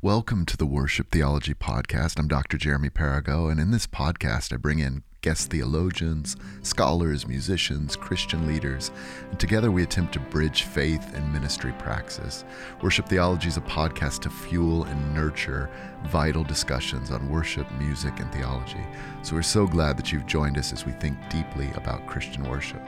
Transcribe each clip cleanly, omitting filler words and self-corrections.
Welcome to the Worship Theology Podcast. I'm Dr. Jeremy Perigo, and in this podcast I bring in guest theologians, scholars, musicians, Christian leaders, and together we attempt to bridge faith and ministry praxis. Worship Theology is a podcast to fuel and nurture vital discussions on worship, music, and theology. So we're so glad that you've joined us as we think deeply about Christian worship.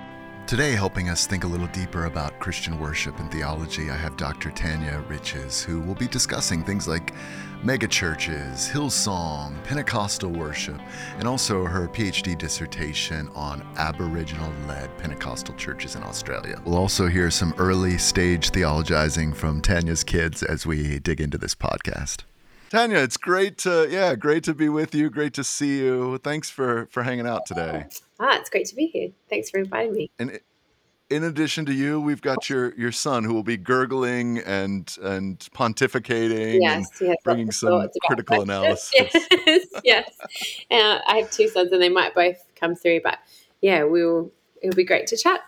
Today, helping us think a little deeper about Christian worship and theology, I have Dr. Tanya Riches, who will be discussing things like megachurches, Hillsong, Pentecostal worship, and also her PhD dissertation on Aboriginal-led Pentecostal churches in Australia. We'll also hear some early stage theologizing from Tanya's kids as we dig into this podcast. Tanya, it's great to be with you. Great to see you. Thanks for hanging out today. Ah, it's great to be here. Thanks for inviting me. And in addition to you, we've got your son who will be gurgling and pontificating, and bringing some critical analysis. Yes. I have two sons, and they might both come through, but it'll be great to chat.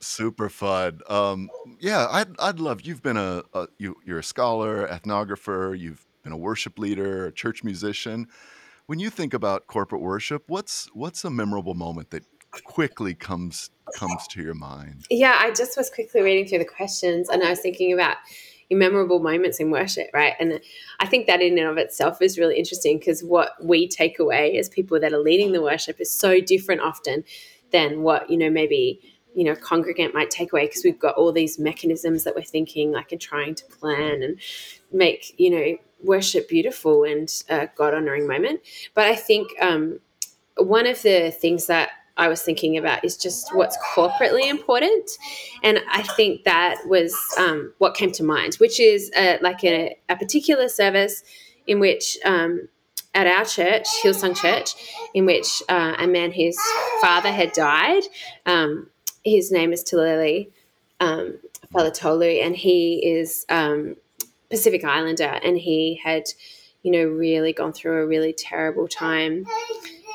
Super fun. I'd love. You've been you're a scholar, ethnographer. You've been a worship leader, a church musician. When you think about corporate worship, what's a memorable moment that quickly comes to your mind? Yeah, I just was quickly reading through the questions, and I was thinking about memorable moments in worship, right? And I think that in and of itself is really interesting because what we take away as people that are leading the worship is so different often than what maybe congregant might take away, because we've got all these mechanisms that we're thinking like and trying to plan and make, worship beautiful and a God-honoring moment. But I think one of the things that I was thinking about is just what's corporately important. And I think that was what came to mind, which is a particular service in which at our church, Hillsong Church, in which a man whose father had died, his name is Tulele Falatolu, and he is Pacific Islander, and he had, really gone through a really terrible time,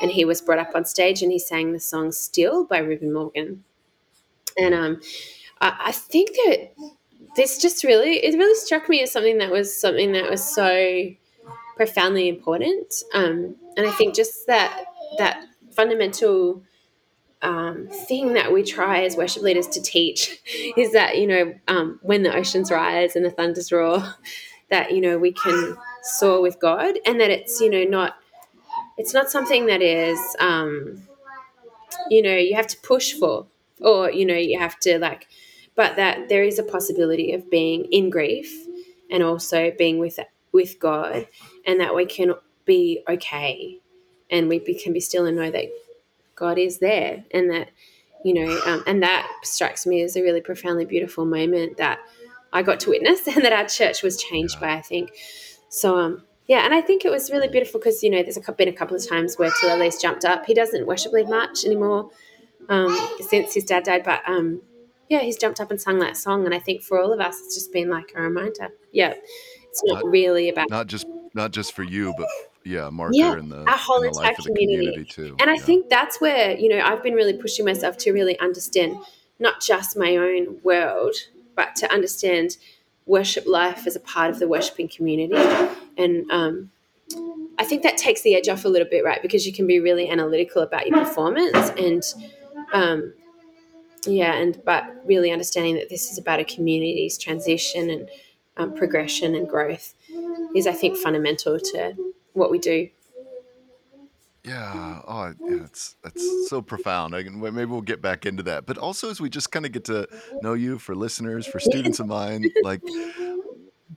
and he was brought up on stage and he sang the song Still by Ruben Morgan. And I think that this just really struck me as something that was so profoundly important. And I think just that fundamental thing that we try as worship leaders to teach is that, when the oceans rise and the thunders roar, that, we can soar with God, and that it's, not something that is, you have to push for, or, you have to but that there is a possibility of being in grief and also being with God, and that we can be okay and we can be still and know that God is there, and that, and that strikes me as a really profoundly beautiful moment that I got to witness, and that our church was changed by, I think. So, and I think it was really beautiful because, there's been a couple of times where Tulele's jumped up. He doesn't worship lead much anymore since his dad died, but, he's jumped up and sung that song, and I think for all of us it's just been like a reminder. Yeah, it's not really about... Not just for you, but... Yeah, marker in the whole entire community too. And I think that's where, I've been really pushing myself to really understand not just my own world, but to understand worship life as a part of the worshiping community. And I think that takes the edge off a little bit, right? Because you can be really analytical about your performance and but really understanding that this is about a community's transition and progression and growth is, I think, fundamental to what we do. Yeah. Oh, that's so profound. Maybe we'll get back into that. But also, as we just kind of get to know you, for listeners, for students of mine,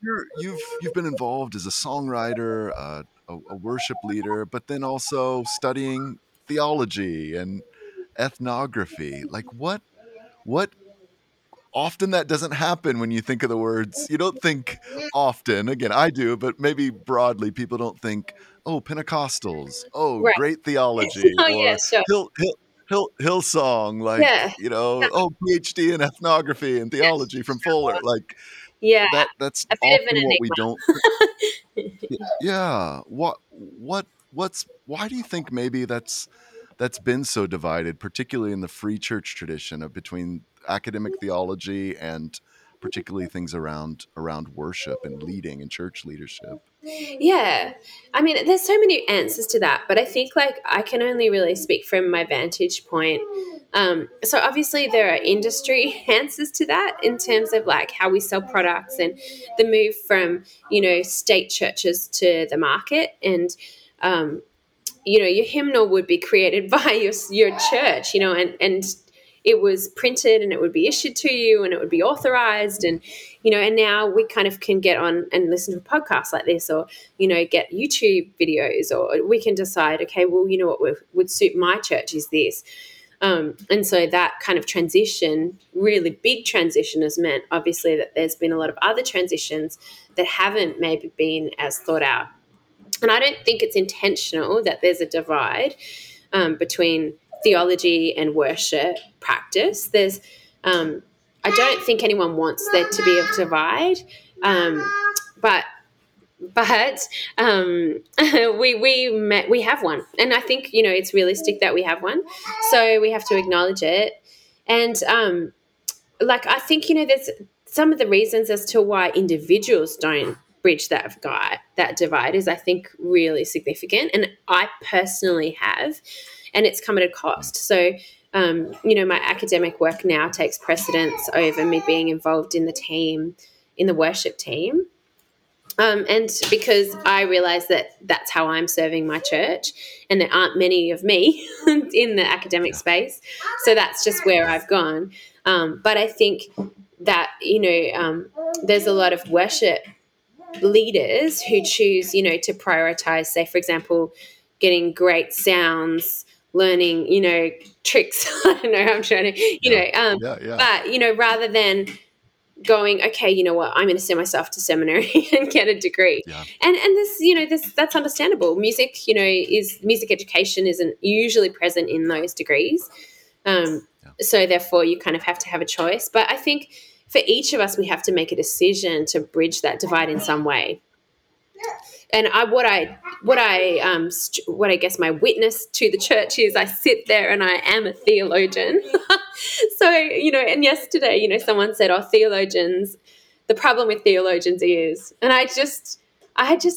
you've been involved as a songwriter, a worship leader, but then also studying theology and ethnography. What? Often that doesn't happen when you think of the words. You don't think often. Again, I do, but maybe broadly, people don't think, oh, Pentecostals, right. Great theology, Hillsong, PhD in ethnography and theology from Fuller. That's a bit often of what we don't. Yeah. Why do you think maybe that's been so divided, particularly in the free church tradition, between academic theology and particularly things around worship and leading and church leadership? Yeah. I mean, there's so many answers to that, but I think like I can only really speak from my vantage point. So obviously there are industry answers to that in terms of like how we sell products and the move from, you know, state churches to the market. And, you know, your hymnal would be created by your church, you know, and it was printed and it would be issued to you and it would be authorized. And, you know, and now we kind of can get on and listen to podcasts like this or, you know, get YouTube videos, or we can decide, okay, well, you know, what would suit my church is this. And so that kind of transition, really big transition, has meant obviously that there's been a lot of other transitions that haven't maybe been as thought out. And I don't think it's intentional that there's a divide between theology and worship practice. There's, I don't think anyone wants there to be a divide, but we have one, and I think, you know, it's realistic that we have one, so we have to acknowledge it. And like I think, you know, there's some of the reasons as to why individuals don't bridge that divide is I think really significant, and I personally have, and it's come at a cost. So you know, my academic work now takes precedence over me being involved in the team, in the worship team. And because I realize that that's how I'm serving my church, and there aren't many of me in the academic space. So that's just where I've gone. But I think that, you know, there's a lot of worship leaders who choose, you know, to prioritize, say, for example, getting great sounds, learning, you know, tricks. I don't know, I'm trying to, you know, but, you know, rather than going, okay, you know what, I'm going to send myself to seminary and get a degree. Yeah. And this, you know, this, that's understandable. Music, you know, music education isn't usually present in those degrees. So therefore you kind of have to have a choice. But I think for each of us, we have to make a decision to bridge that divide in some way. And I guess my witness to the church is I sit there and I am a theologian. So, you know, and yesterday, you know, someone said, oh, theologians, the problem with theologians is, and I just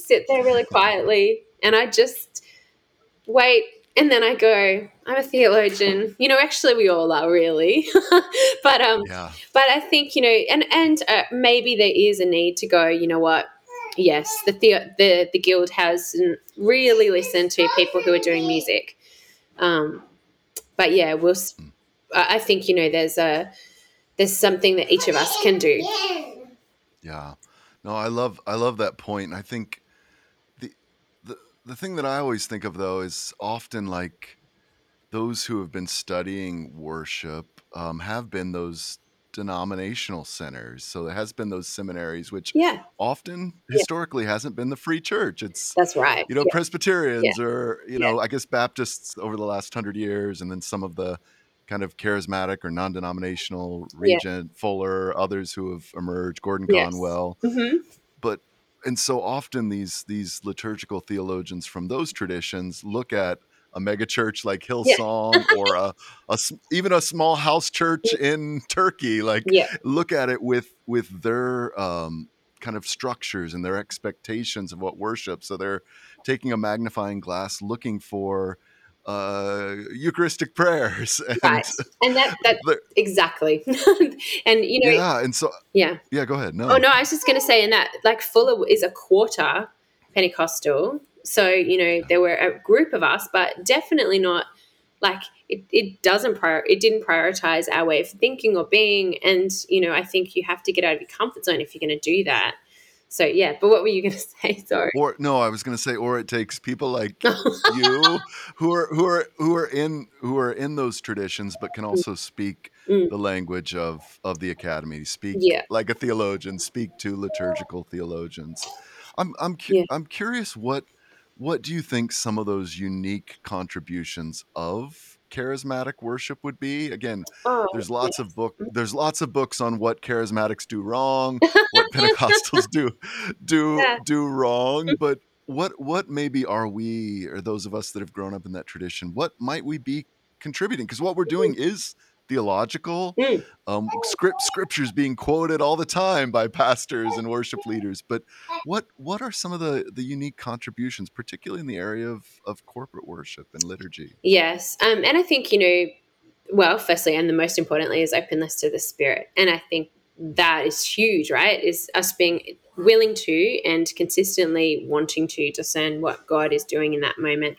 sit there really quietly and I just wait. And then I go, I'm a theologian. You know, actually we all are really, but I think, you know, and maybe there is a need to go, you know what? Yes, the guild has really listened to people who are doing music, but yeah, I think, you know, there's something that each of us can do. Yeah, no, I love that point. I think the thing that I always think of though is often like those who have been studying worship have been those denominational centers. So there has been those seminaries, which often historically hasn't been the free church. It's, that's right, you know, Presbyterians or, you know, I guess Baptists over the last 100 years, and then some of the kind of charismatic or non-denominational, Regent, Fuller, others who have emerged, Gordon Conwell. Mm-hmm. But, and so often these liturgical theologians from those traditions look at a mega church like Hillsong or even a small house church in Turkey, like look at it with their kind of structures and their expectations of what worship. So they're taking a magnifying glass, looking for Eucharistic prayers. And, right. And that exactly. And, you know. Yeah. And so. Yeah. Yeah. Go ahead. No. Oh, no, I was just going to say, and that like Fuller is a quarter Pentecostal. So, you know, there were a group of us, but definitely not like it didn't prioritize our way of thinking or being. And, you know, I think you have to get out of your comfort zone if you're going to do that. So, yeah. But what were you going to say? Sorry. I was going to say, or it takes people like you who are in those traditions, but can also speak the language of the academy, speak like a theologian, speak to liturgical theologians. I'm curious what do you think some of those unique contributions of charismatic worship would be? Again, there's lots of books on what charismatics do wrong, what Pentecostals do wrong, but what maybe are we, or those of us that have grown up in that tradition, what might we be contributing? Because what we're doing is theological, scriptures being quoted all the time by pastors and worship leaders. But what are some of the unique contributions, particularly in the area of corporate worship and liturgy? Yes. And I think, firstly, and the most importantly, is openness to the Spirit. And I think that is huge, right? Is us being willing to and consistently wanting to discern what God is doing in that moment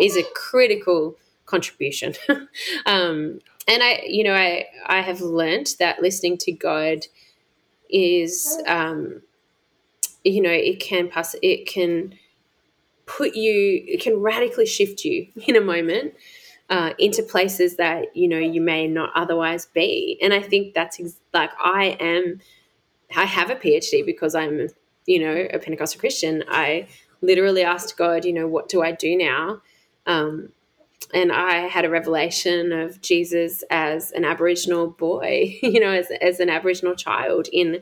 is a critical contribution. And I have learned that listening to God is, it can radically shift you in a moment into places that, you may not otherwise be. And I think that's I have a PhD because I'm, a Pentecostal Christian. I literally asked God, what do I do now? And I had a revelation of Jesus as an Aboriginal boy, as an Aboriginal child in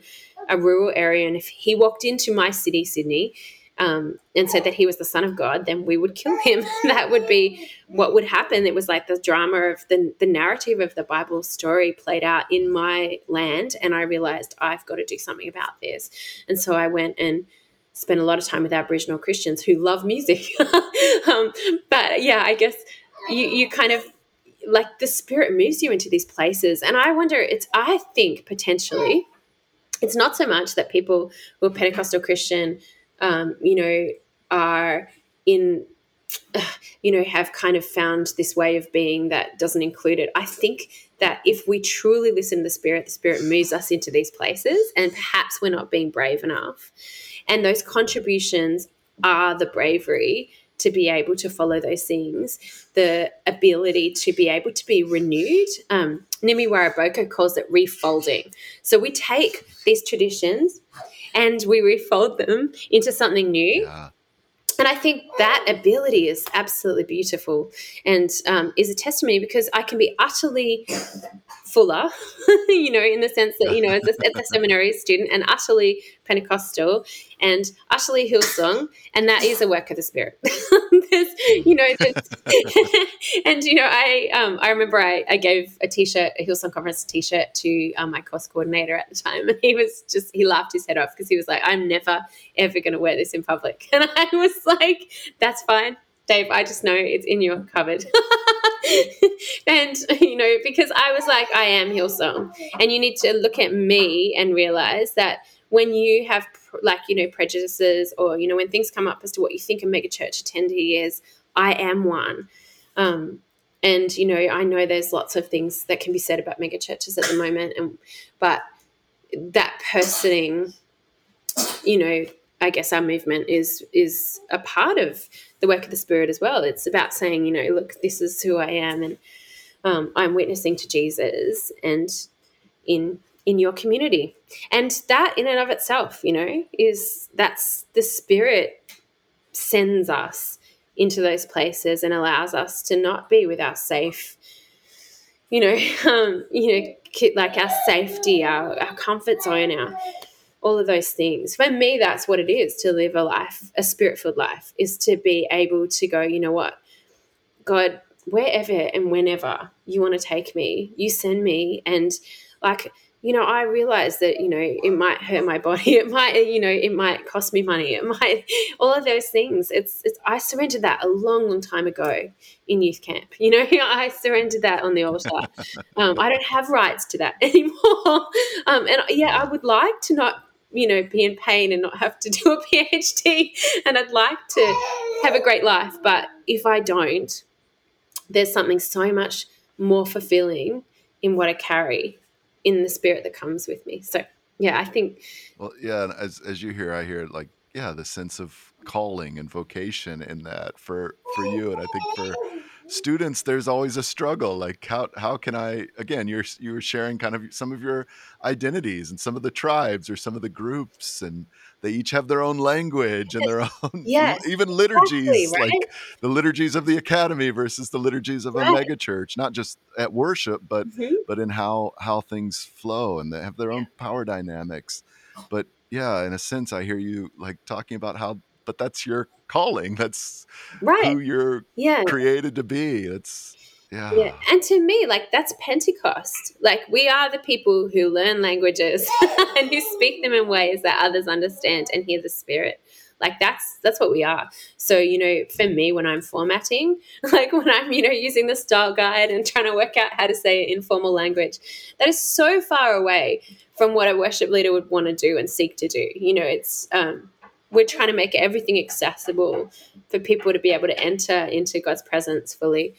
a rural area. And if he walked into my city, Sydney, and said that he was the son of God, then we would kill him. That would be what would happen. It was like the drama of the narrative of the Bible story played out in my land. And I realized I've got to do something about this. And so I went and spent a lot of time with Aboriginal Christians who love music. I guess you kind of like the Spirit moves you into these places. And I wonder, I think potentially it's not so much that people who are Pentecostal Christian, are in, have kind of found this way of being that doesn't include it. I think that if we truly listen to the Spirit moves us into these places, and perhaps we're not being brave enough. And those contributions are the bravery to be able to follow those things, the ability to be able to be renewed. Nimi Waraboko calls it refolding. So we take these traditions and we refold them into something new. Yeah. And I think that ability is absolutely beautiful and is a testimony, because I can be utterly fuller, in the sense that, as a seminary student, and utterly Pentecostal and utterly Hillsong, and that is a work of the Spirit. I remember I gave a Hillsong conference t-shirt to my course coordinator at the time, and he laughed his head off because he was like, I'm never, ever going to wear this in public. And I was like, that's fine, Dave, I just know it's in your cupboard. And, because I was like, I am Hillsong, and you need to look at me and realize that when you have prejudices or, when things come up as to what you think a megachurch attendee is, I am one. I know there's lots of things that can be said about megachurches at the moment, but that personing, I guess our movement is a part of the work of the Spirit as well. It's about saying, look, this is who I am, and I'm witnessing to Jesus and in your community. And that in and of itself, that's the Spirit sends us into those places and allows us to not be with our safe, like our safety, our comfort zone, all of those things. For me, that's what it is to live a life, a Spirit-filled life, is to be able to go, you know what, God, wherever and whenever you want to take me, you send me. And I realize that, it might hurt my body. It might, it might cost me money. It might, all of those things. I surrendered that a long, long time ago in youth camp. I surrendered that on the altar. I don't have rights to that anymore. I would like to not, be in pain and not have to do a PhD. And I'd like to have a great life. But if I don't, there's something so much more fulfilling in what I carry in the Spirit that comes with me. So, I think. Well, yeah, and as you hear, I hear the sense of calling and vocation in that for you. And I think for students, there's always a struggle. Like how can I, again, you were sharing kind of some of your identities and some of the tribes or some of the groups, and they each have their own language and their own, even liturgies, exactly, right? Like the liturgies of the academy versus the liturgies of a megachurch, not just at worship, but but in how things flow, and they have their own power dynamics. But in a sense, I hear you like talking about how, but that's your calling. That's who you're created to be. That's Yeah. And to me, like, that's Pentecost. Like, we are the people who learn languages and who speak them in ways that others understand and hear the Spirit. Like, that's what we are. So, you know, for me, when I'm formatting, like when I'm, you know, using the style guide and trying to work out how to say it in formal language, that is so far away from what a worship leader would want to do and seek to do. You know, it's we're trying to make everything accessible for people to be able to enter into God's presence fully.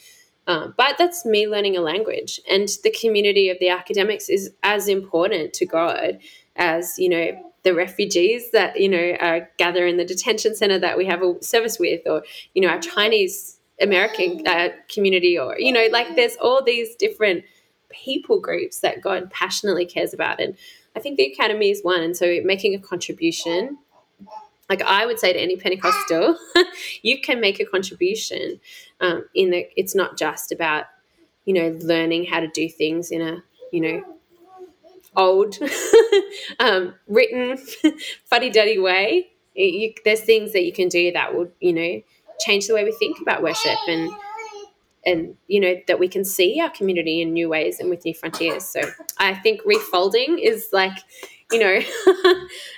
But that's me learning a language, and the community of the academics is as important to God as, you know, the refugees that, you know, gather in the detention center that we have a service with, or, you know, our Chinese American community, or, you know, like there's all these different people groups that God passionately cares about. And I think the academy is one. And so making a contribution, like I would say to any Pentecostal, you can make a contribution in that it's not just about, you know, learning how to do things in a, you know, old written fuddy-duddy way. There's things that you can do that will, you know, change the way we think about worship, and you know, that we can see our community in new ways and with new frontiers. So I think refolding is, like, you know,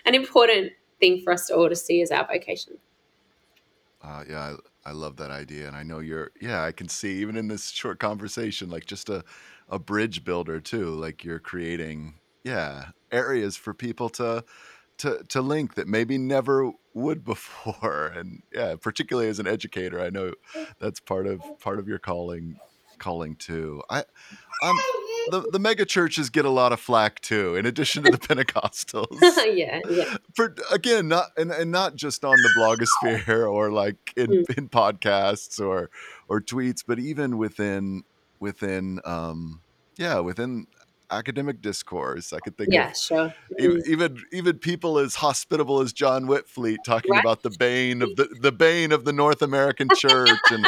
an important thing for us to all to see as our vocation. I love that idea. And I know I can see even in this short conversation, like just a bridge builder too, like you're creating, areas for people to link that maybe never would before. And particularly as an educator, I know that's part of your calling too. The mega churches get a lot of flack too, in addition to the Pentecostals. Yeah. For, again, not just on the blogosphere or like in podcasts or tweets, but even within academic discourse. I could think of sure. even people as hospitable as John Whitfield talking about the bane of the North American church. And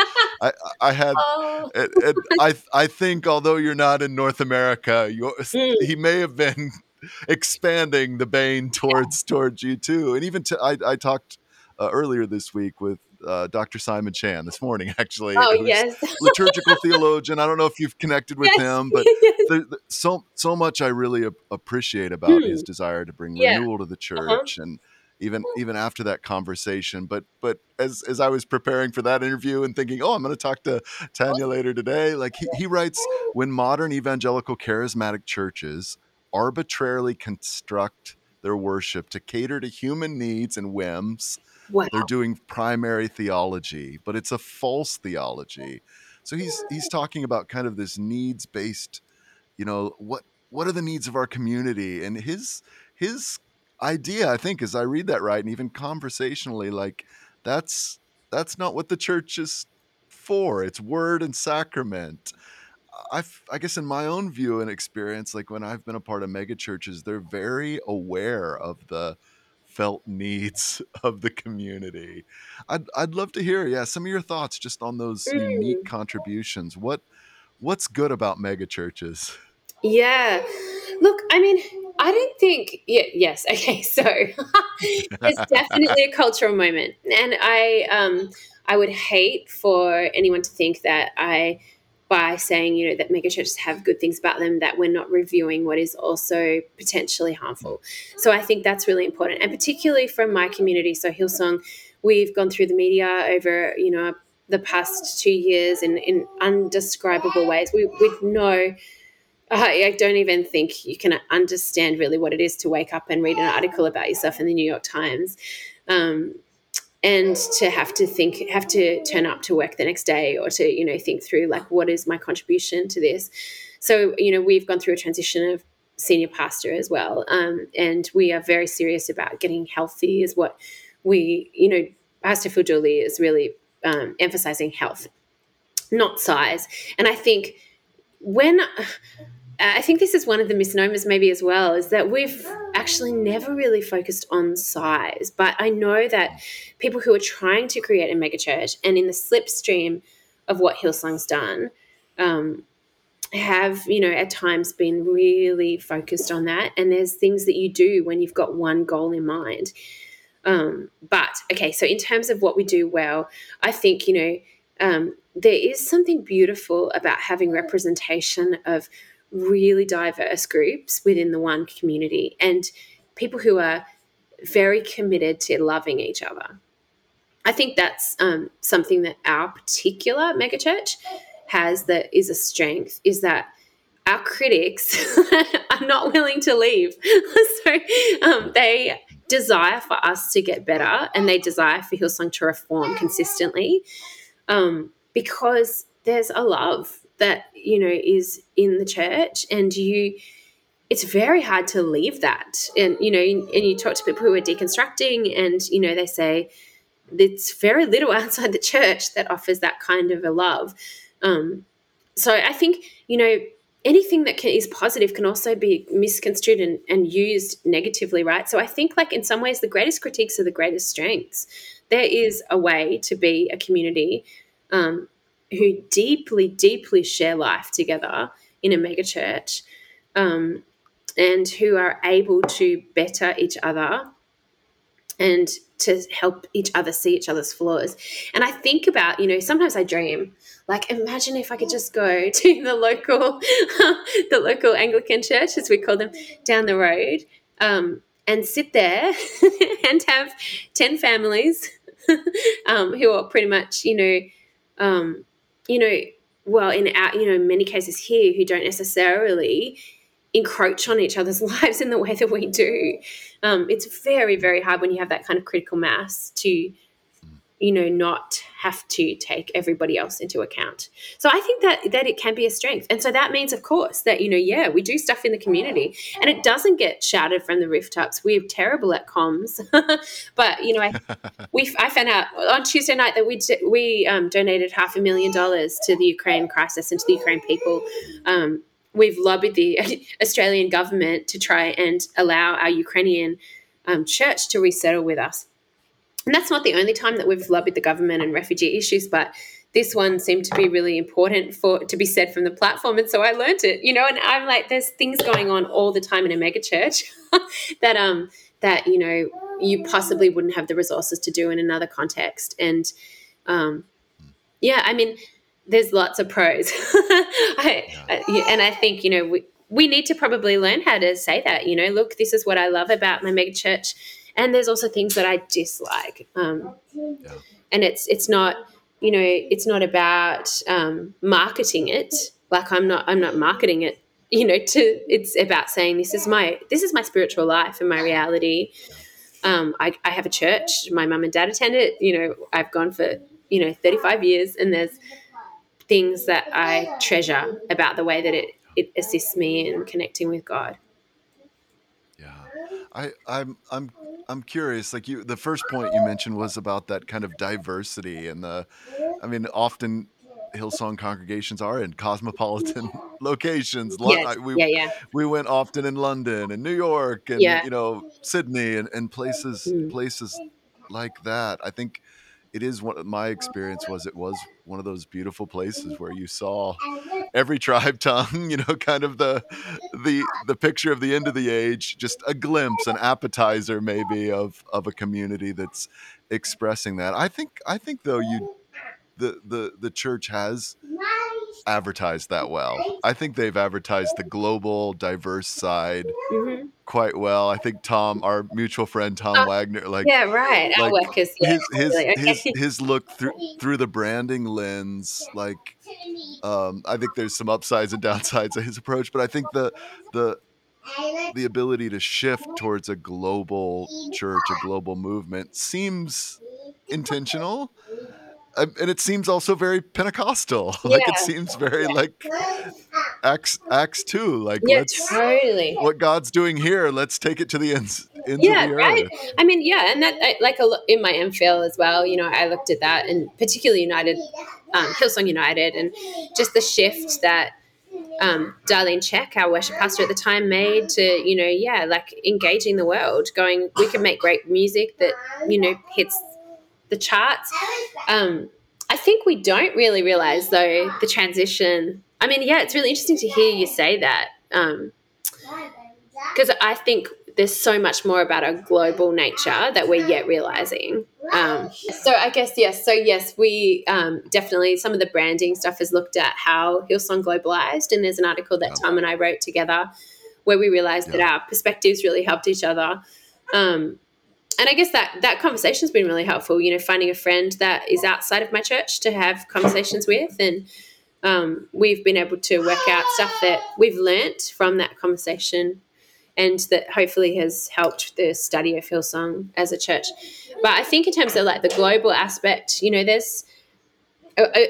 I think although you're not in North America, he may have been expanding the bane towards you too. And even I talked earlier this week with Dr. Simon Chan this morning, actually. Liturgical theologian. I don't know if you've connected with him, but so much I really appreciate about his desire to bring renewal to the church, and even after that conversation. But as I was preparing for that interview and thinking, I'm going to talk to Tanya later today, like he writes, when modern evangelical charismatic churches arbitrarily construct their worship to cater to human needs and whims, they're doing primary theology, but it's a false theology. So he's talking about kind of this needs-based, you know, what are the needs of our community? And his idea, I think, as I read that right, and even conversationally, like that's not what the church is for. It's word and sacrament. I guess in my own view and experience, like when I've been a part of mega churches, they're very aware of the felt needs of the community. I'd love to hear, some of your thoughts just on those unique contributions. What's good about mega churches? Yeah, look, I mean, I don't think. Yeah, yes, okay. So it's definitely a cultural moment, and I would hate for anyone to think that by saying, you know, that megachurches have good things about them, that we're not reviewing what is also potentially harmful. So I think that's really important, and particularly from my community. So Hillsong, we've gone through the media over, you know, the past 2 years in indescribable ways. We'd know, I don't even think you can understand really what it is to wake up and read an article about yourself in the New York Times. And to have to turn up to work the next day, or to, you know, think through like, what is my contribution to this? So, you know, we've gone through a transition of senior pastor as well. And we are very serious about getting healthy is what we, you know, Pastor Phil Dooley is really emphasizing health, not size. And I think this is one of the misnomers maybe as well, is that we've actually never really focused on size. But I know that people who are trying to create a megachurch and in the slipstream of what Hillsong's done have, you know, at times been really focused on that. And there's things that you do when you've got one goal in mind. But, okay, so in terms of what we do well, I think, you know, There is something beautiful about having representation of really diverse groups within the one community and people who are very committed to loving each other. I think that's something that our particular megachurch has that is a strength, is that our critics are not willing to leave. So they desire for us to get better and they desire for Hillsong to reform consistently because there's a love that, you know, is in the church and it's very hard to leave that. And, you know, and you talk to people who are deconstructing and, you know, they say it's very little outside the church that offers that kind of a love. So I think, you know, anything that is positive can also be misconstrued and used negatively, right? So I think like in some ways the greatest critiques are the greatest strengths. There is a way to be a community who deeply, deeply share life together in a megachurch and who are able to better each other and to help each other see each other's flaws. And I think about, you know, sometimes I dream, like imagine if I could just go to the local the local Anglican church, as we call them, down the road and sit there and have 10 families who are pretty much, in many cases here who don't necessarily encroach on each other's lives in the way that we do. It's very, very hard when you have that kind of critical mass to, you know, not have to take everybody else into account. So I think that it can be a strength. And so that means, of course, that, you know, yeah, we do stuff in the community and it doesn't get shouted from the rooftops. We're terrible at comms. But, you know, I found out on Tuesday night that we donated $500,000 to the Ukraine crisis and to the Ukraine people. We've lobbied the Australian government to try and allow our Ukrainian church to resettle with us. And that's not the only time that we've lobbied the government and refugee issues, but this one seemed to be really important to be said from the platform. And so I learned it, you know, and I'm like, there's things going on all the time in a megachurch that, you know, you possibly wouldn't have the resources to do in another context. And, there's lots of pros. And I think, you know, we need to probably learn how to say that, you know, look, this is what I love about my mega church. And there's also things that I dislike. And it's not, you know, it's not about marketing it. Like I'm not marketing it, you know, it's about saying this is my spiritual life and my reality. I have a church. My mum and dad attend it. You know, I've gone for, you know, 35 years and there's things that I treasure about the way that it assists me in connecting with God. Yeah. I'm curious, like the first point you mentioned was about that kind of diversity and often Hillsong congregations are in cosmopolitan locations. Yes. We went often in London and New York and, you know, Sydney and places like that. I think it is my experience was one of those beautiful places where you saw every tribe tongue, you know, kind of the picture of the end of the age, just a glimpse, an appetizer maybe of a community that's expressing that. I think though the church has advertised that well. I think they've advertised the global diverse side quite well. I think our mutual friend Tom Wagner, our workers, his look through the branding lens. Like, I think there's some upsides and downsides of his approach, but I think the ability to shift towards a global church, a global movement, seems intentional. And it seems also very Pentecostal. Yeah. Like it seems very like Acts 2. Like totally. What God's doing here, let's take it to the ends of the earth. Yeah, right. I mean, yeah, and that in my MPhil as well. You know, I looked at that, and particularly Hillsong United, and just the shift that Darlene Czech, our worship pastor at the time, made to engaging the world. Going, we can make great music that hits the charts. I think we don't really realize though the transition. I mean, yeah, it's really interesting to hear you say that because I think there's so much more about our global nature that we're yet realizing. So I guess, yes. So yes, we definitely, some of the branding stuff has looked at how Hillsong globalized, and there's an article that Tom and I wrote together where we realized that our perspectives really helped each other. And I guess that conversation has been really helpful, you know, finding a friend that is outside of my church to have conversations with. And we've been able to work out stuff that we've learnt from that conversation and that hopefully has helped the study of Hillsong as a church. But I think in terms of like the global aspect, you know, there's,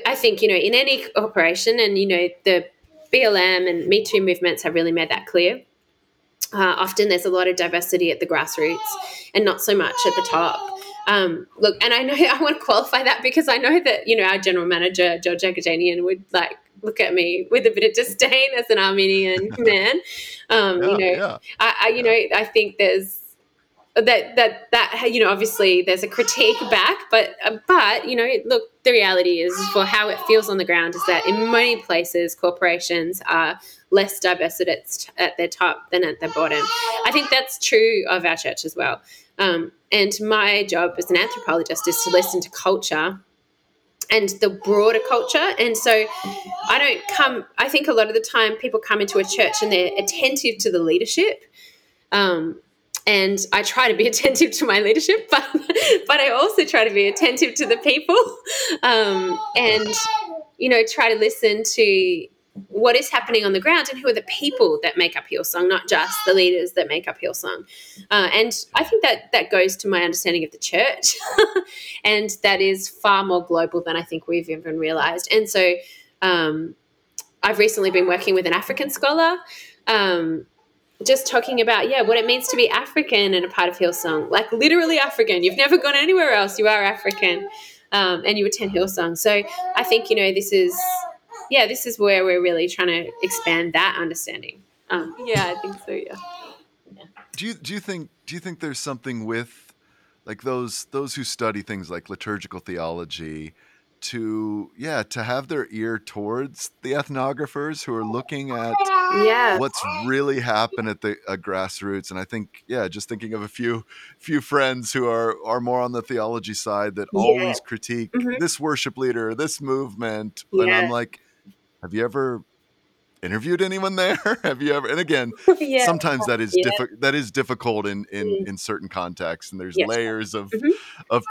I think, you know, in any operation, and, you know, the BLM and Me Too movements have really made that clear. Often there's a lot of diversity at the grassroots and not so much at the top. Look, and I know I want to qualify that because I know that, you know, our general manager, George Agajanian, would like look at me with a bit of disdain as an Armenian man. I think there's that you know, obviously there's a critique back, but you know, look, the reality is for how it feels on the ground is that in many places corporations are less diverse at their top than at the bottom. I think that's true of our church as well. And my job as an anthropologist is to listen to culture and the broader culture. And so I think a lot of the time people come into a church and they're attentive to the leadership. And I try to be attentive to my leadership, but I also try to be attentive to the people, and, you know, try to listen to what is happening on the ground and who are the people that make up Hillsong, not just the leaders that make up Hillsong. And I think that goes to my understanding of the church and that is far more global than I think we've even realized. And so I've recently been working with an African scholar, just talking about, what it means to be African and a part of Hillsong, like literally African. You've never gone anywhere else. You are African, and you attend Hillsong. So I think, you know, this is where we're really trying to expand that understanding. I think so. Yeah. Do you think there's something with like those who study things like liturgical theology to have their ear towards the ethnographers who are looking at what's really happened at the grassroots? And I think, just thinking of a few friends who are more on the theology side that always critique this worship leader, this movement. And I'm like, have you ever interviewed anyone there? Have you ever? And again, sometimes that is difficult in certain contexts, and there's layers of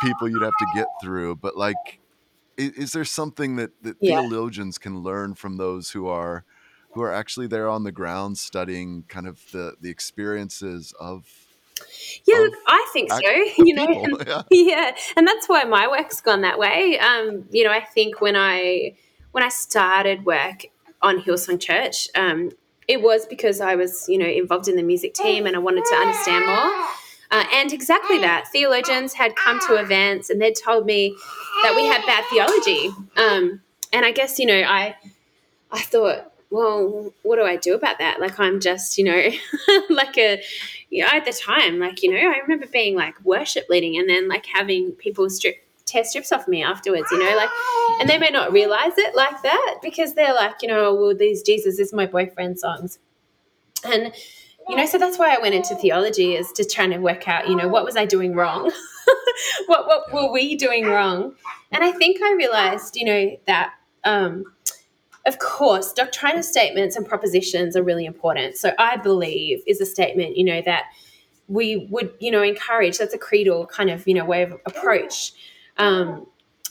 people you'd have to get through. But like, is there something that theologians can learn from those who are actually there on the ground studying kind of the experiences of? Yeah, look, I think so. You know, and that's why my work's gone that way. You know, I think when I started work on Hillsong Church, it was because I was, you know, involved in the music team and I wanted to understand more. And exactly that. Theologians had come to events and they'd told me that we had bad theology. And I guess, you know, I thought, well, what do I do about that? Like, I'm just, you know, at the time, like, you know, I remember being like worship leading and then like having people tear strips off me afterwards, you know, like, and they may not realize it like that because they're like, you know, well, these Jesus is my boyfriend songs. And, you know, so that's why I went into theology, is to try to work out, you know, what was I doing wrong? What were we doing wrong? And I think I realized, you know, that, of course, doctrinal statements and propositions are really important. So I believe is a statement, you know, that we would, you know, encourage. That's a creedal kind of, you know, way of approach.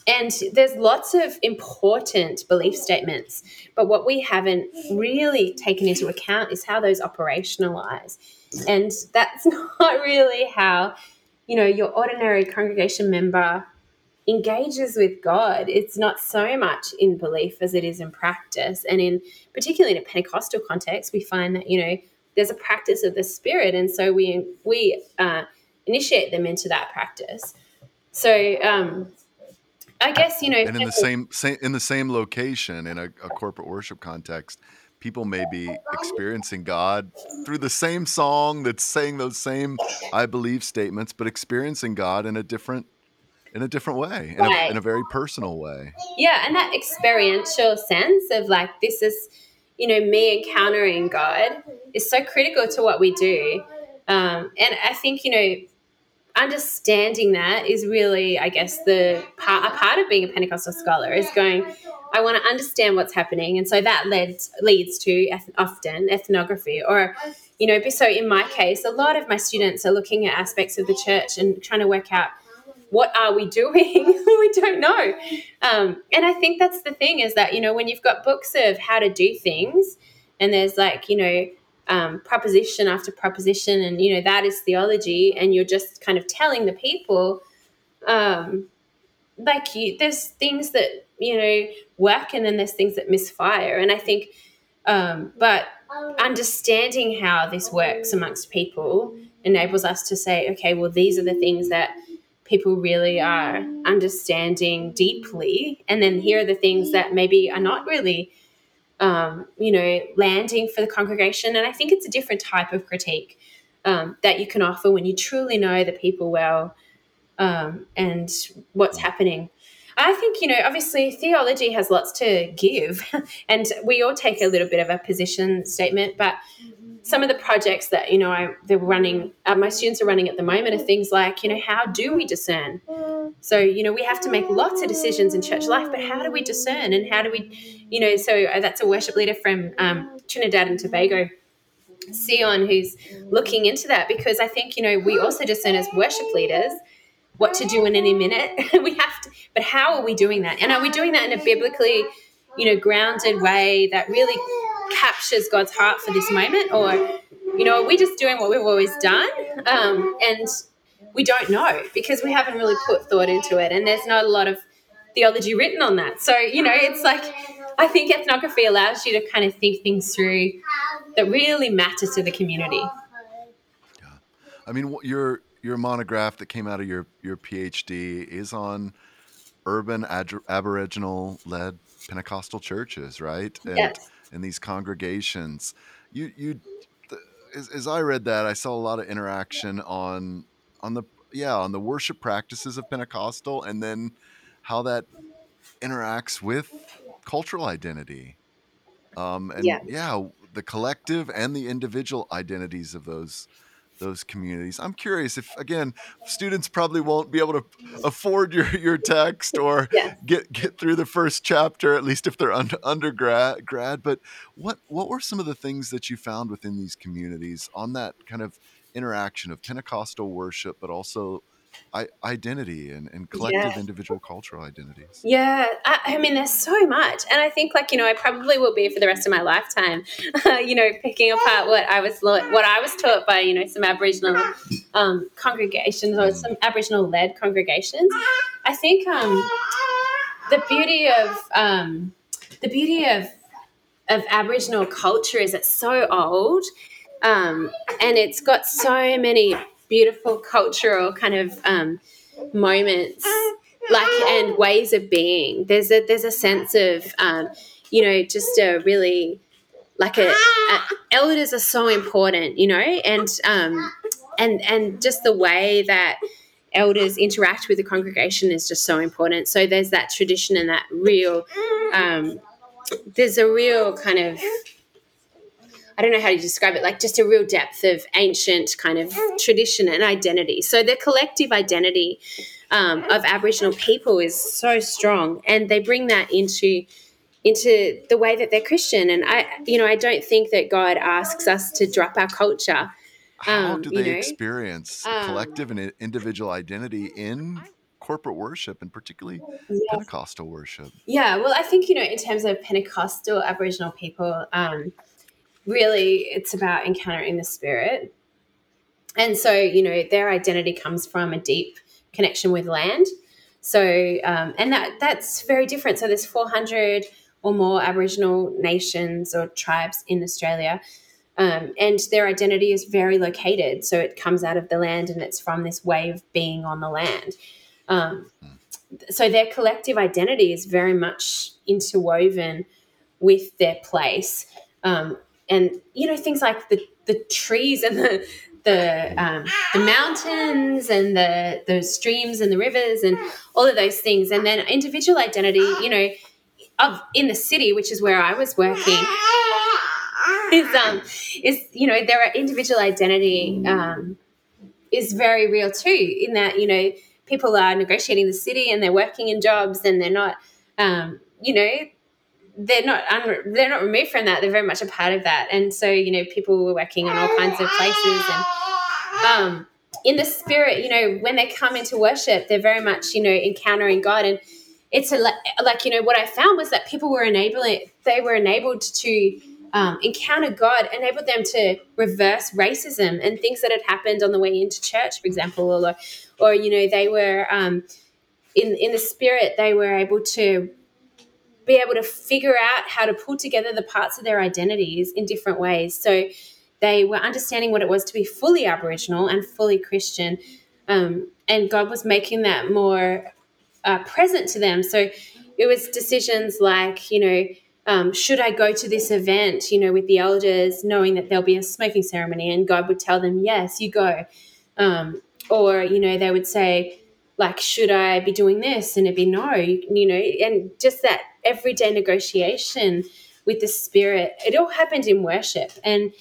And there's lots of important belief statements, but what we haven't really taken into account is how those operationalize. And that's not really how, you know, your ordinary congregation member engages with God. It's not so much in belief as it is in practice. And in particularly in a Pentecostal context, we find that, you know, there's a practice of the Spirit. And so we initiate them into that practice. So, I guess, you know, and in the same location in a corporate worship context, people may be experiencing God through the same song that's saying those same I believe statements, but experiencing God in a different way, in a very personal way. Yeah, and that experiential sense of like, this is, you know, me encountering God is so critical to what we do, and I think, you know, understanding that is really, I guess, a part of being a Pentecostal scholar is going, I want to understand what's happening. And so that leads to often ethnography or, you know, so in my case, a lot of my students are looking at aspects of the church and trying to work out, what are we doing? We don't know. And I think that's the thing is that, you know, when you've got books of how to do things and there's like, you know, proposition after proposition and, you know, that is theology and you're just kind of telling the people, there's things that, you know, work and then there's things that misfire. And I think, but understanding how this works amongst people enables us to say, okay, well, these are the things that people really are understanding deeply, and then here are the things that maybe are not really, you know, landing for the congregation. And I think it's a different type of critique that you can offer when you truly know the people well and what's happening. I think, you know, obviously theology has lots to give and we all take a little bit of a position statement, but some of the projects that, you know, my students are running at the moment are things like, you know, how do we discern? So, you know, we have to make lots of decisions in church life, but how do we discern and how do we, you know, so that's a worship leader from Trinidad and Tobago, Sion, who's looking into that because I think, you know, we also discern as worship leaders what to do in any minute. We have to, but how are we doing that? And are we doing that in a biblically, you know, grounded way that really captures God's heart for this moment? Or, you know, are we just doing what we've always done? And we don't know because we haven't really put thought into it. And there's not a lot of theology written on that. So, you know, it's like, I think ethnography allows you to kind of think things through that really matter to the community. Yeah. I mean, your monograph that came out of your PhD is on urban Aboriginal-led Pentecostal churches, right? And, yes. And these congregations. As I read that, I saw a lot of interaction on the worship practices of Pentecostal and then how that interacts with cultural identity. The collective and the individual identities of those communities. I'm curious if, again, students probably won't be able to afford your text or get through the first chapter, at least if they're undergrad. But what were some of the things that you found within these communities on that kind of interaction of Pentecostal worship, but also identity and collective individual cultural identities? Yeah. I mean, there's so much. And I think like, you know, I probably will be for the rest of my lifetime, you know, picking apart what I was taught by, you know, some Aboriginal congregations or some Aboriginal led congregations. I think the beauty of Aboriginal culture is it's so old and it's got so many beautiful cultural kind of moments, like, and ways of being. There's a sense of, you know, just a really like elders are so important, you know, and just the way that elders interact with the congregation is just so important. So there's that tradition and that real, there's a real kind of, I don't know how to describe it, like just a real depth of ancient kind of tradition and identity. So the collective identity of Aboriginal people is so strong, and they bring that into the way that they're Christian. And I, you know, I don't think that God asks us to drop our culture. How do they experience collective and individual identity in corporate worship and particularly Pentecostal worship? Yeah, well, I think, you know, in terms of Pentecostal Aboriginal people, really, it's about encountering the Spirit. And so, you know, their identity comes from a deep connection with land. So, and that's very different. So there's 400 or more Aboriginal nations or tribes in Australia, and their identity is very located. So it comes out of the land and it's from this way of being on the land. So their collective identity is very much interwoven with their place. And, you know, things like the trees and the mountains and the streams and the rivers and all of those things. And then individual identity, you know, in the city, which is where I was working, is, you know, there are individual identity is very real too, in that, you know, people are negotiating the city and they're working in jobs and they're not, you know, they're not removed from that. They're very much a part of that. And so, you know, people were working on all kinds of places, and in the spirit, you know, when they come into worship, they're very much, you know, encountering God. And it's like, you know, what I found was that people were enabled to encounter God, enabled them to reverse racism and things that had happened on the way into church, for example, or you know, they were in the spirit, they were able to be able to figure out how to pull together the parts of their identities in different ways. So they were understanding what it was to be fully Aboriginal and fully Christian, and God was making that more present to them. So it was decisions like, you know, should I go to this event, you know, with the elders, knowing that there'll be a smoking ceremony, and God would tell them, yes, you go. Or, you know, they would say, like, should I be doing this? And it'd be no, you know, and just that everyday negotiation with the spirit. It all happened in worship. And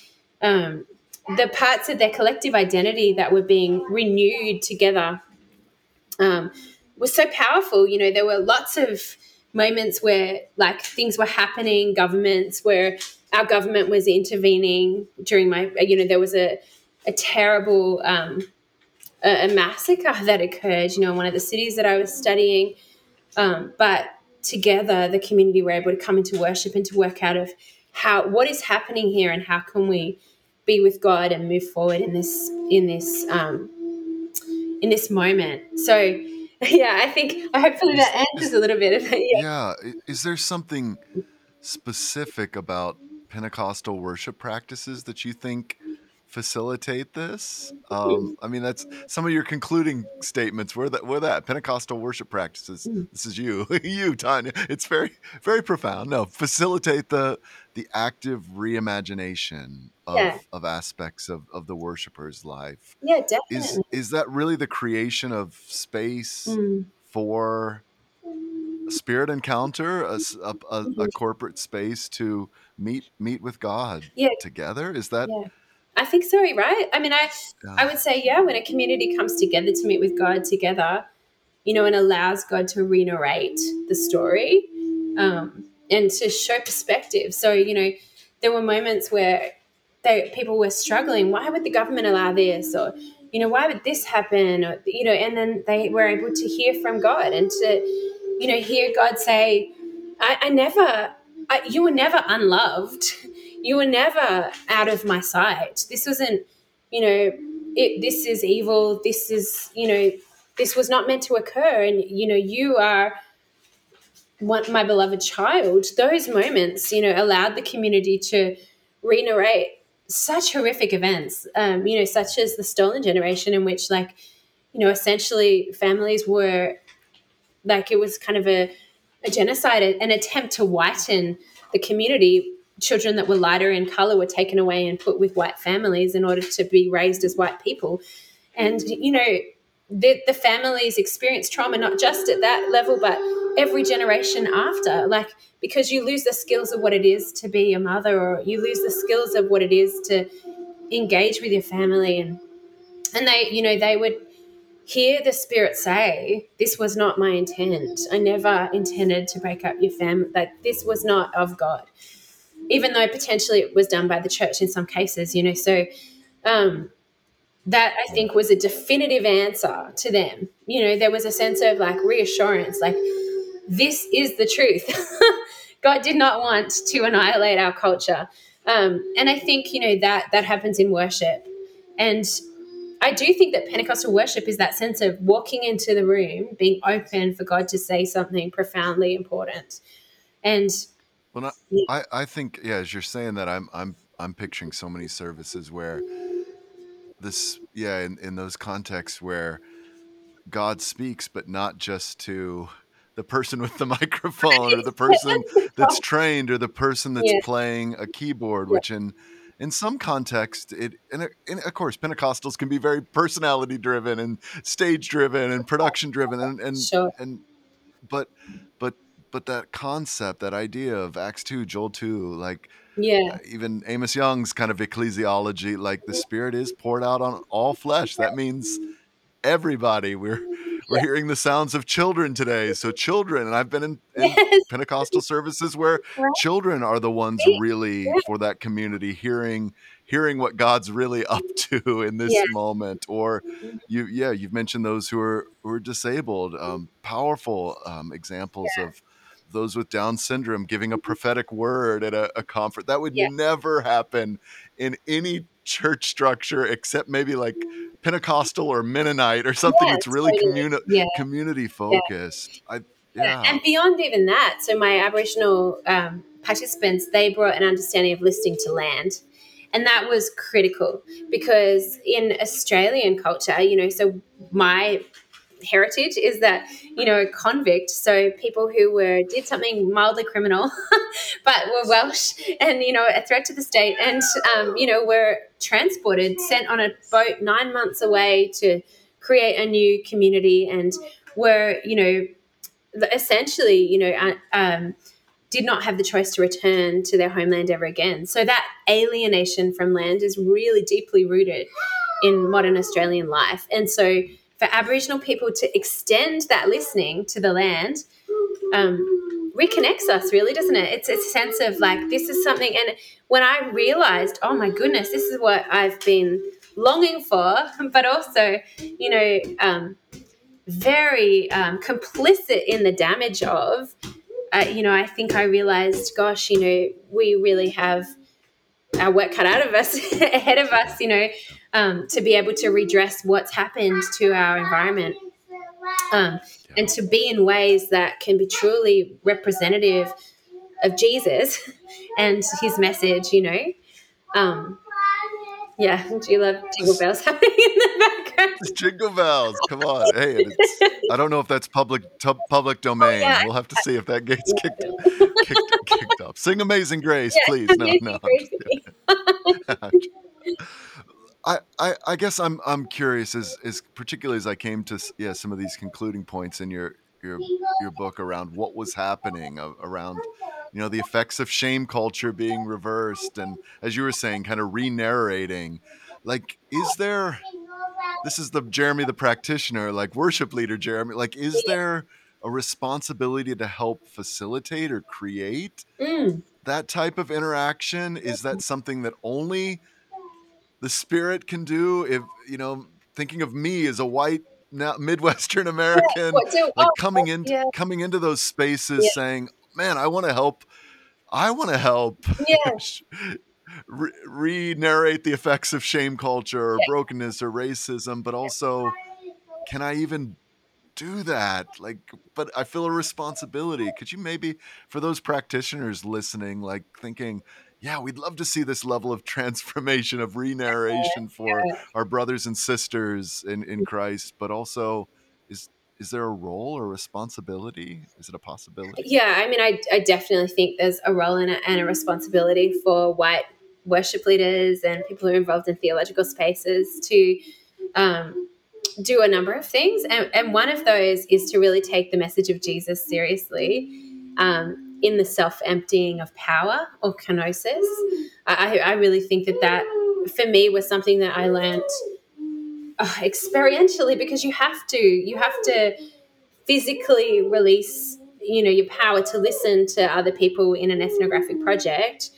the parts of their collective identity that were being renewed together was so powerful. You know, there were lots of moments where, like, things were happening, governments, where our government was intervening during my, you know, there was a terrible a massacre that occurred, you know, in one of the cities that I was studying. But together the community were able to come into worship and to work out of how, what is happening here, and how can we be with God and move forward in this moment. So yeah, I think hopefully that answers a little bit of it. Yeah. Is there something specific about Pentecostal worship practices that you think facilitate this? I mean, that's some of your concluding statements. Were that Pentecostal worship practices. This is you, Tanya. It's very, very profound. No, facilitate the active reimagination of aspects of the worshiper's life. Yeah, definitely. Is that really the creation of space for spirit encounter, a corporate space to meet with God together? Is that? Yeah. I think so, right? I mean, I would say, yeah, when a community comes together to meet with God together, you know, and allows God to re-narrate the story and to show perspective. So, you know, there were moments where people were struggling. Why would the government allow this? Or, you know, why would this happen? Or, you know, and then they were able to hear from God and to, you know, hear God say, you were never unloved. You were never out of my sight. This wasn't, you know, this is evil. This is, you know, this was not meant to occur. And, you know, you are my beloved child. Those moments, you know, allowed the community to re-narrate such horrific events, you know, such as the stolen generation, in which, like, you know, essentially families were, like, it was kind of a genocide, an attempt to whiten the community. Children that were lighter in color were taken away and put with white families in order to be raised as white people. And, you know, the families experienced trauma, not just at that level, but every generation after, like, because you lose the skills of what it is to be a mother, or you lose the skills of what it is to engage with your family. And they, you know, they would hear the Spirit say, this was not my intent. I never intended to break up your family. Like, this was not of God. Even though potentially it was done by the church in some cases, you know. So that, I think, was a definitive answer to them. You know, there was a sense of, like, reassurance, like, this is the truth. God did not want to annihilate our culture. And I think, you know, that happens in worship. And I do think that Pentecostal worship is that sense of walking into the room, being open for God to say something profoundly important. And well, I think, yeah, as you're saying that, I'm picturing so many services where this, yeah, in those contexts where God speaks, but not just to the person with the microphone or the person that's trained or the person that's playing a keyboard, which in some context, and of course, Pentecostals can be very personality driven and stage driven and production driven, but that concept, that idea of Acts 2, Joel 2, like Yeah. Even Amos Young's kind of ecclesiology, like the Spirit is poured out on all flesh. That means everybody. We're hearing the sounds of children today. So children, and I've been in Pentecostal services where children are the ones really for that community, hearing what God's really up to in this moment. Or you've mentioned those who are disabled, powerful examples of those with Down syndrome giving a prophetic word at a conference. That would never happen in any church structure except maybe like Pentecostal or Mennonite or something that's really community focused. Yeah. And beyond even that, so my Aboriginal participants, they brought an understanding of listening to land. And that was critical because in Australian culture, so my heritage is that, a convict, so people who did something mildly criminal but were Welsh and, a threat to the state and, were transported, sent on a boat 9 months away to create a new community and were, essentially, did not have the choice to return to their homeland ever again. So that alienation from land is really deeply rooted in modern Australian life. And so for Aboriginal people to extend that listening to the land reconnects us, really, doesn't it? It's a sense of like, this is something. And when I realised, oh, my goodness, this is what I've been longing for, but also, very complicit in the damage of, I think I realised, gosh, we really have our work cut out of us, ahead of us, to be able to redress what's happened to our environment and to be in ways that can be truly representative of Jesus and his message, do you love jingle bells happening in the background? It's jingle bells, come on. Hey, I don't know if that's public domain. We'll have to see if that gets kicked up. Sing Amazing Grace, please. No. I guess I'm curious, as particularly as I came to some of these concluding points in your book around what was happening around the effects of shame culture being reversed, and as you were saying, kind of re-narrating, like, this is the Jeremy the practitioner, like worship leader Jeremy, like, is there a responsibility to help facilitate or create that type of interaction? Is that something that only the Spirit can do? If, thinking of me as a white Midwestern American, coming into those spaces saying, man, I want to help re-narrate the effects of shame culture or brokenness or racism, but also, can I even do that? Like, but I feel a responsibility. Could you maybe, for those practitioners listening, like thinking, we'd love to see this level of transformation, of re-narration for our brothers and sisters in Christ, but also is there a role or responsibility? Is it a possibility? Yeah, I mean, I definitely think there's a role and a responsibility for white worship leaders and people who are involved in theological spaces to do a number of things. And one of those is to really take the message of Jesus seriously in the self-emptying of power, or kenosis. I really think that for me, was something that I learned experientially, because you have to physically release your power to listen to other people in an ethnographic project,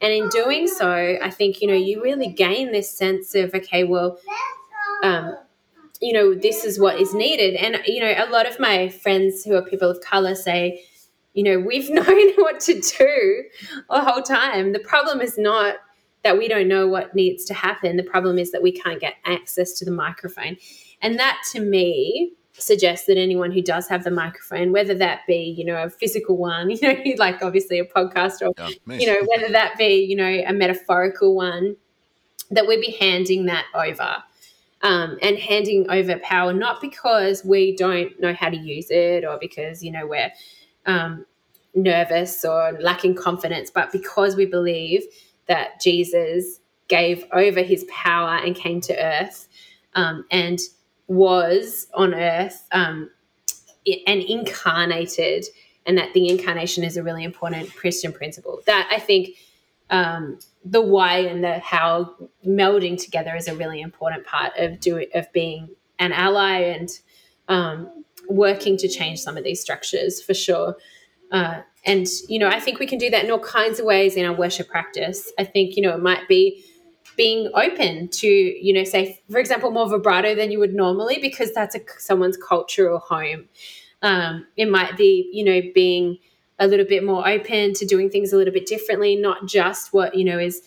and in doing so, I think you really gain this sense of, okay, well, this is what is needed. And a lot of my friends who are people of color say, we've known what to do the whole time. The problem is not that we don't know what needs to happen. The problem is that we can't get access to the microphone. And that, to me, suggests that anyone who does have the microphone, whether that be, a physical one, like obviously a podcast, or, whether that be, a metaphorical one, that we'd be handing that over and handing over power, not because we don't know how to use it or because, we're nervous or lacking confidence, but because we believe that Jesus gave over his power and came to earth and was on earth and incarnated, and that the incarnation is a really important Christian principle. That, I think, the why and the how melding together is a really important part of being an ally and working to change some of these structures for sure. And, you know, I think we can do that in all kinds of ways in our worship practice. I think, you know, it might be being open to, you know, say, for example, more vibrato than you would normally because that's someone's culture or home. It might be, you know, being a little bit more open to doing things a little bit differently, not just what, you know, is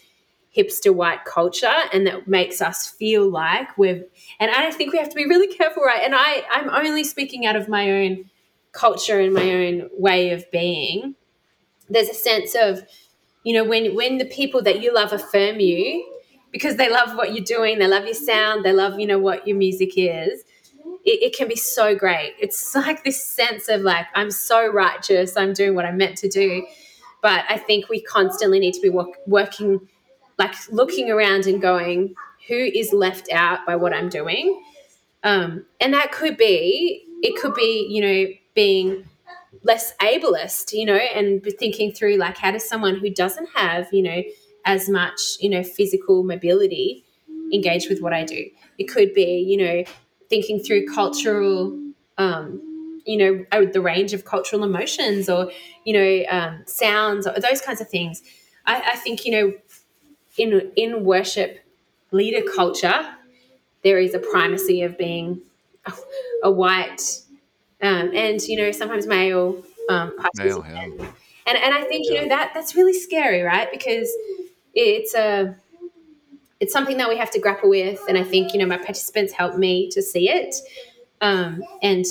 hipster white culture and that makes us feel like we're, and I think we have to be really careful, right? And I'm only speaking out of my own culture and my own way of being. There's a sense of, you know, when the people that you love affirm you because they love what you're doing, they love your sound, they love, you know, what your music is, it can be so great. It's like this sense of like, I'm so righteous, I'm doing what I'm meant to do. But I think we constantly need to be working, like looking around and going, who is left out by what I'm doing? And that could be, it could be, you know, being less ableist, you know, and thinking through like how does someone who doesn't have, you know, as much, you know, physical mobility engage with what I do. It could be, you know, thinking through cultural, you know, the range of cultural emotions or, you know, sounds or those kinds of things. I think, you know, in worship leader culture, there is a primacy of being a white, and, you know, sometimes male participants. Yeah. And I think, you know, that's really scary, right? Because it's something that we have to grapple with. And I think, you know, my participants helped me to see it and,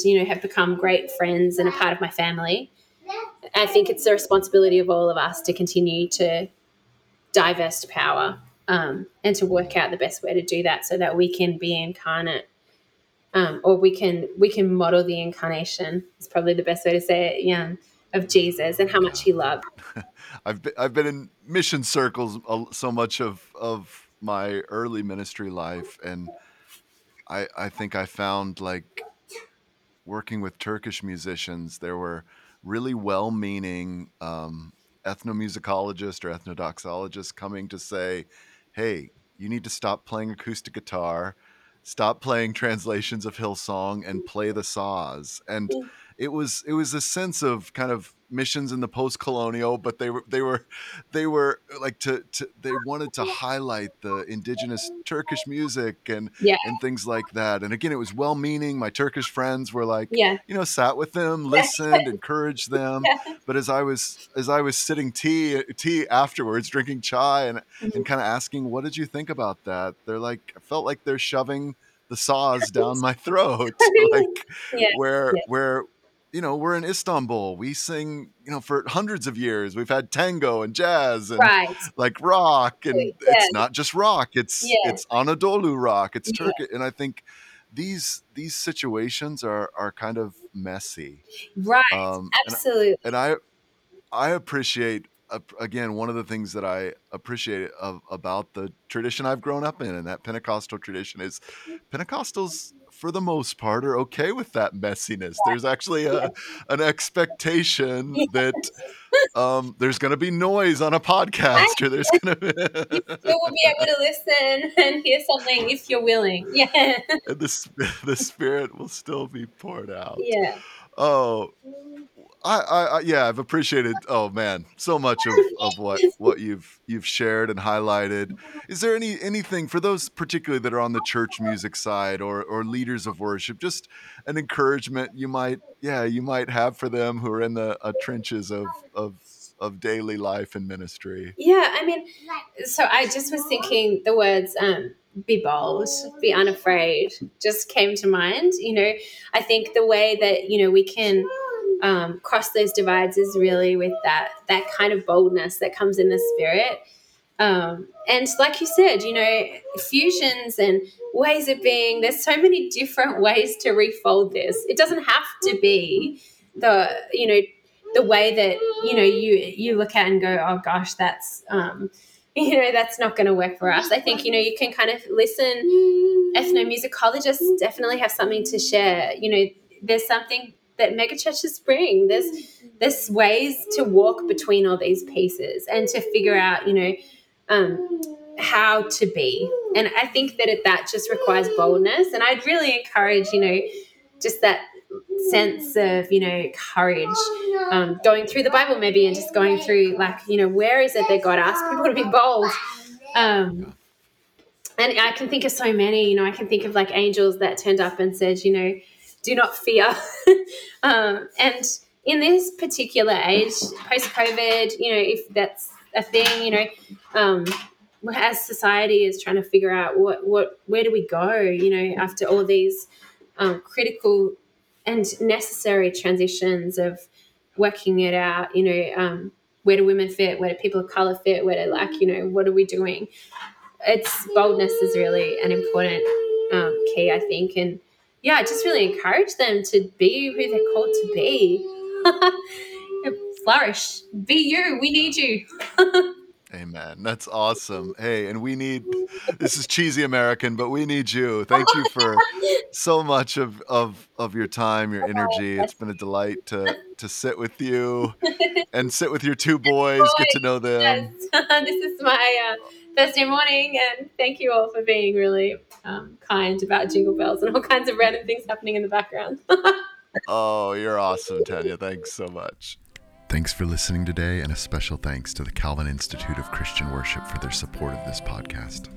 you know, have become great friends and a part of my family. I think it's the responsibility of all of us to continue to diverse to power and to work out the best way to do that so that we can be incarnate. Or we can model the incarnation. It's probably the best way to say it, yeah, of Jesus and how much he loved. I've been in mission circles so much of my early ministry life, and I think I found like working with Turkish musicians, there were really well-meaning ethnomusicologists or ethnodoxologists coming to say, "Hey, you need to stop playing acoustic guitar. Stop playing translations of Hillsong and play the saws." And it was a sense of kind of missions in the post-colonial, but they were like they wanted to highlight the indigenous Turkish music and things like that. And again, it was well-meaning. My Turkish friends were like, you know, sat with them, listened, encouraged them. But as I was sitting tea afterwards, drinking chai and kind of asking, what did you think about that? They're like, I felt like they're shoving the saws down my throat, like where. You know, we're in Istanbul. We sing, you know, for hundreds of years. We've had tango and jazz and like rock, and it's not just rock. It's Anadolu rock. It's Turkish, and I think these situations are kind of messy, right? Absolutely. And I appreciate again one of the things that I appreciate about the tradition I've grown up in, and that Pentecostal tradition is Pentecostals, for the most part, are okay with that messiness. There's actually an expectation that there's going to be noise on a podcast, or there's going to be... You will be able to listen and hear something if you're willing. Yeah. And the Spirit will still be poured out. Yeah. Oh, I've appreciated, oh man, so much of what you've shared and highlighted. Is there anything for those particularly that are on the church music side or leaders of worship, just an encouragement you might have for them who are in the trenches of daily life and ministry? Yeah, I mean, so I just was thinking the words, be bold, be unafraid, just came to mind. You know, I think the way that, you know, we can cross those divides is really with that kind of boldness that comes in the Spirit. And like you said, you know, fusions and ways of being, there's so many different ways to refold this. It doesn't have to be the way that, you know, you look at and go, oh gosh, that's, you know, that's not going to work for us. I think, you know, you can kind of listen. Ethnomusicologists definitely have something to share. You know, there's something that megachurches bring. There's ways to walk between all these pieces and to figure out, you know, how to be. And I think that that just requires boldness. And I'd really encourage, you know, just that sense of, you know, courage, going through the Bible maybe and just going through, like, you know, where is it that God asked people to be bold? And I can think of so many, you know, I can think of like angels that turned up and said, you know, do not fear. And in this particular age, post-COVID, you know, if that's a thing, you know, as society is trying to figure out where do we go, you know, after all these critical and necessary transitions of working it out, you know, where do women fit, where do people of colour fit, where do, like, you know, what are we doing? It's boldness is really an important key, I think. And, yeah, I just really encourage them to be who they're called to be. Flourish. Be you. We need you. Amen. That's awesome. Hey, and we need, this is cheesy American, but we need you. Thank you for so much of your time, your energy. It's been a delight to sit with you and sit with your two boys, get to know them. Yes. This is my Thursday morning, and thank you all for being really kind about jingle bells and all kinds of random things happening in the background. Oh, you're awesome, Tanya. Thanks so much. Thanks for listening today, and a special thanks to the Calvin Institute of Christian Worship for their support of this podcast.